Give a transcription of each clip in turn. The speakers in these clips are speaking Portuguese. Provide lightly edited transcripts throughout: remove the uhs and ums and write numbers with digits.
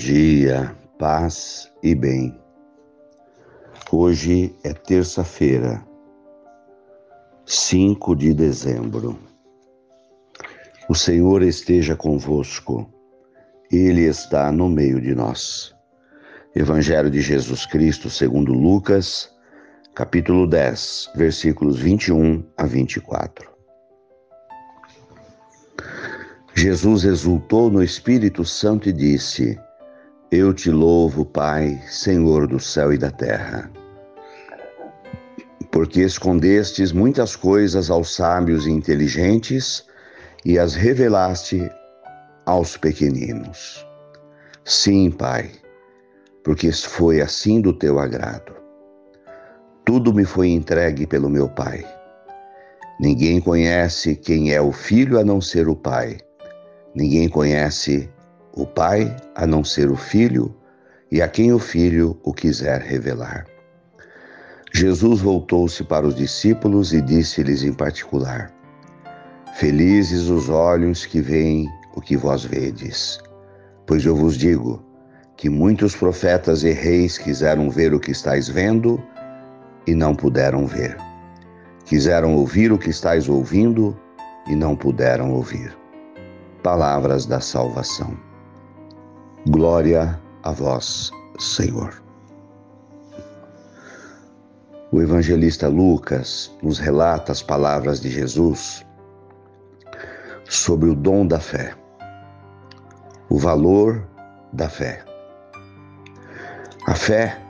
dia, paz e bem. Hoje é terça-feira, 5 de dezembro. O Senhor esteja convosco, Ele está no meio de nós. Evangelho de Jesus Cristo segundo Lucas, capítulo 10, versículos 21 a 24. Jesus exultou no Espírito Santo e disse: Eu te louvo, Pai, Senhor do céu e da terra, porque escondestes muitas coisas aos sábios e inteligentes e as revelaste aos pequeninos. Sim, Pai, porque foi assim do teu agrado. Tudo me foi entregue pelo meu Pai. Ninguém conhece quem é o Filho a não ser o Pai. Ninguém conhece o Pai a não ser o Filho, e a quem o Filho o quiser revelar. Jesus voltou-se para os discípulos e disse-lhes em particular: Felizes os olhos que veem o que vós vedes. Pois eu vos digo que muitos profetas e reis quiseram ver o que estáis vendo e não puderam ver. Quiseram ouvir o que estáis ouvindo e não puderam ouvir. Palavras da salvação. Glória a vós, Senhor. O evangelista Lucas nos relata as palavras de Jesus sobre o dom da fé, o valor da fé. A fé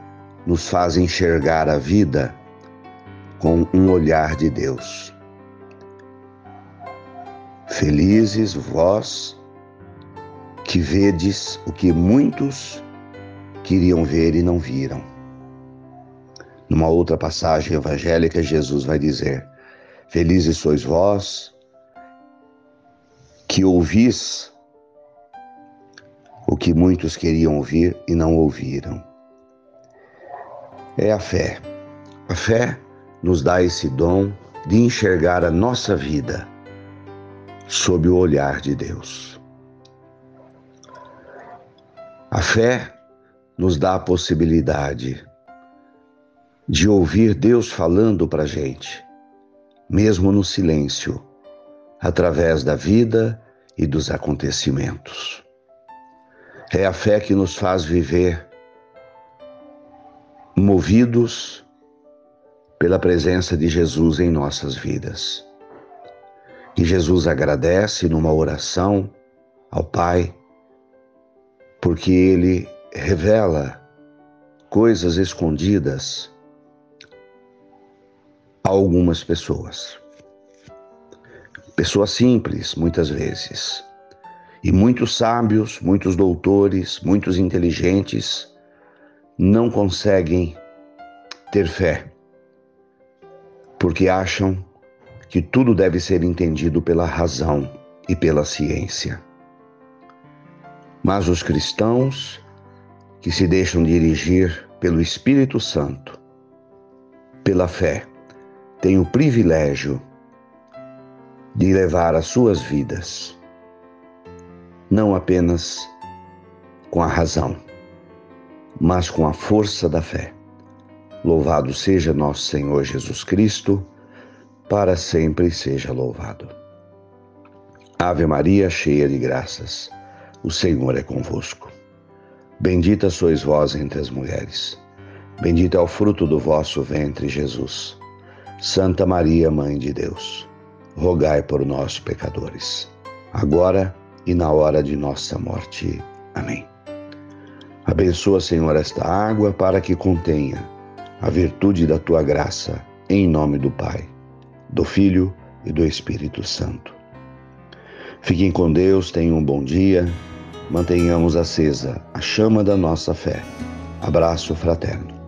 nos faz enxergar a vida com um olhar de Deus. Felizes vós que vedes o que muitos queriam ver e não viram. Numa outra passagem evangélica, Jesus vai dizer: Felizes sois vós que ouvis o que muitos queriam ouvir e não ouviram. É a fé. A fé nos dá esse dom de enxergar a nossa vida sob o olhar de Deus. A fé nos dá a possibilidade de ouvir Deus falando para a gente, mesmo no silêncio, através da vida e dos acontecimentos. É a fé que nos faz viver movidos pela presença de Jesus em nossas vidas. E Jesus agradece numa oração ao Pai, porque Ele revela coisas escondidas a algumas pessoas. Pessoas simples, muitas vezes. E muitos sábios, muitos doutores, muitos inteligentes não conseguem ter fé, porque acham que tudo deve ser entendido pela razão e pela ciência. Mas os cristãos que se deixam dirigir pelo Espírito Santo, pela fé, têm o privilégio de levar as suas vidas, não apenas com a razão, mas com a força da fé. Louvado seja nosso Senhor Jesus Cristo, para sempre seja louvado. Ave Maria, cheia de graças, o Senhor é convosco. Bendita sois vós entre as mulheres. Bendito é o fruto do vosso ventre, Jesus. Santa Maria, Mãe de Deus, rogai por nós, pecadores, agora e na hora de nossa morte. Amém. Abençoa, Senhor, esta água para que contenha a virtude da tua graça, em nome do Pai, do Filho e do Espírito Santo. Fiquem com Deus, tenham um bom dia, mantenhamos acesa a chama da nossa fé. Abraço fraterno.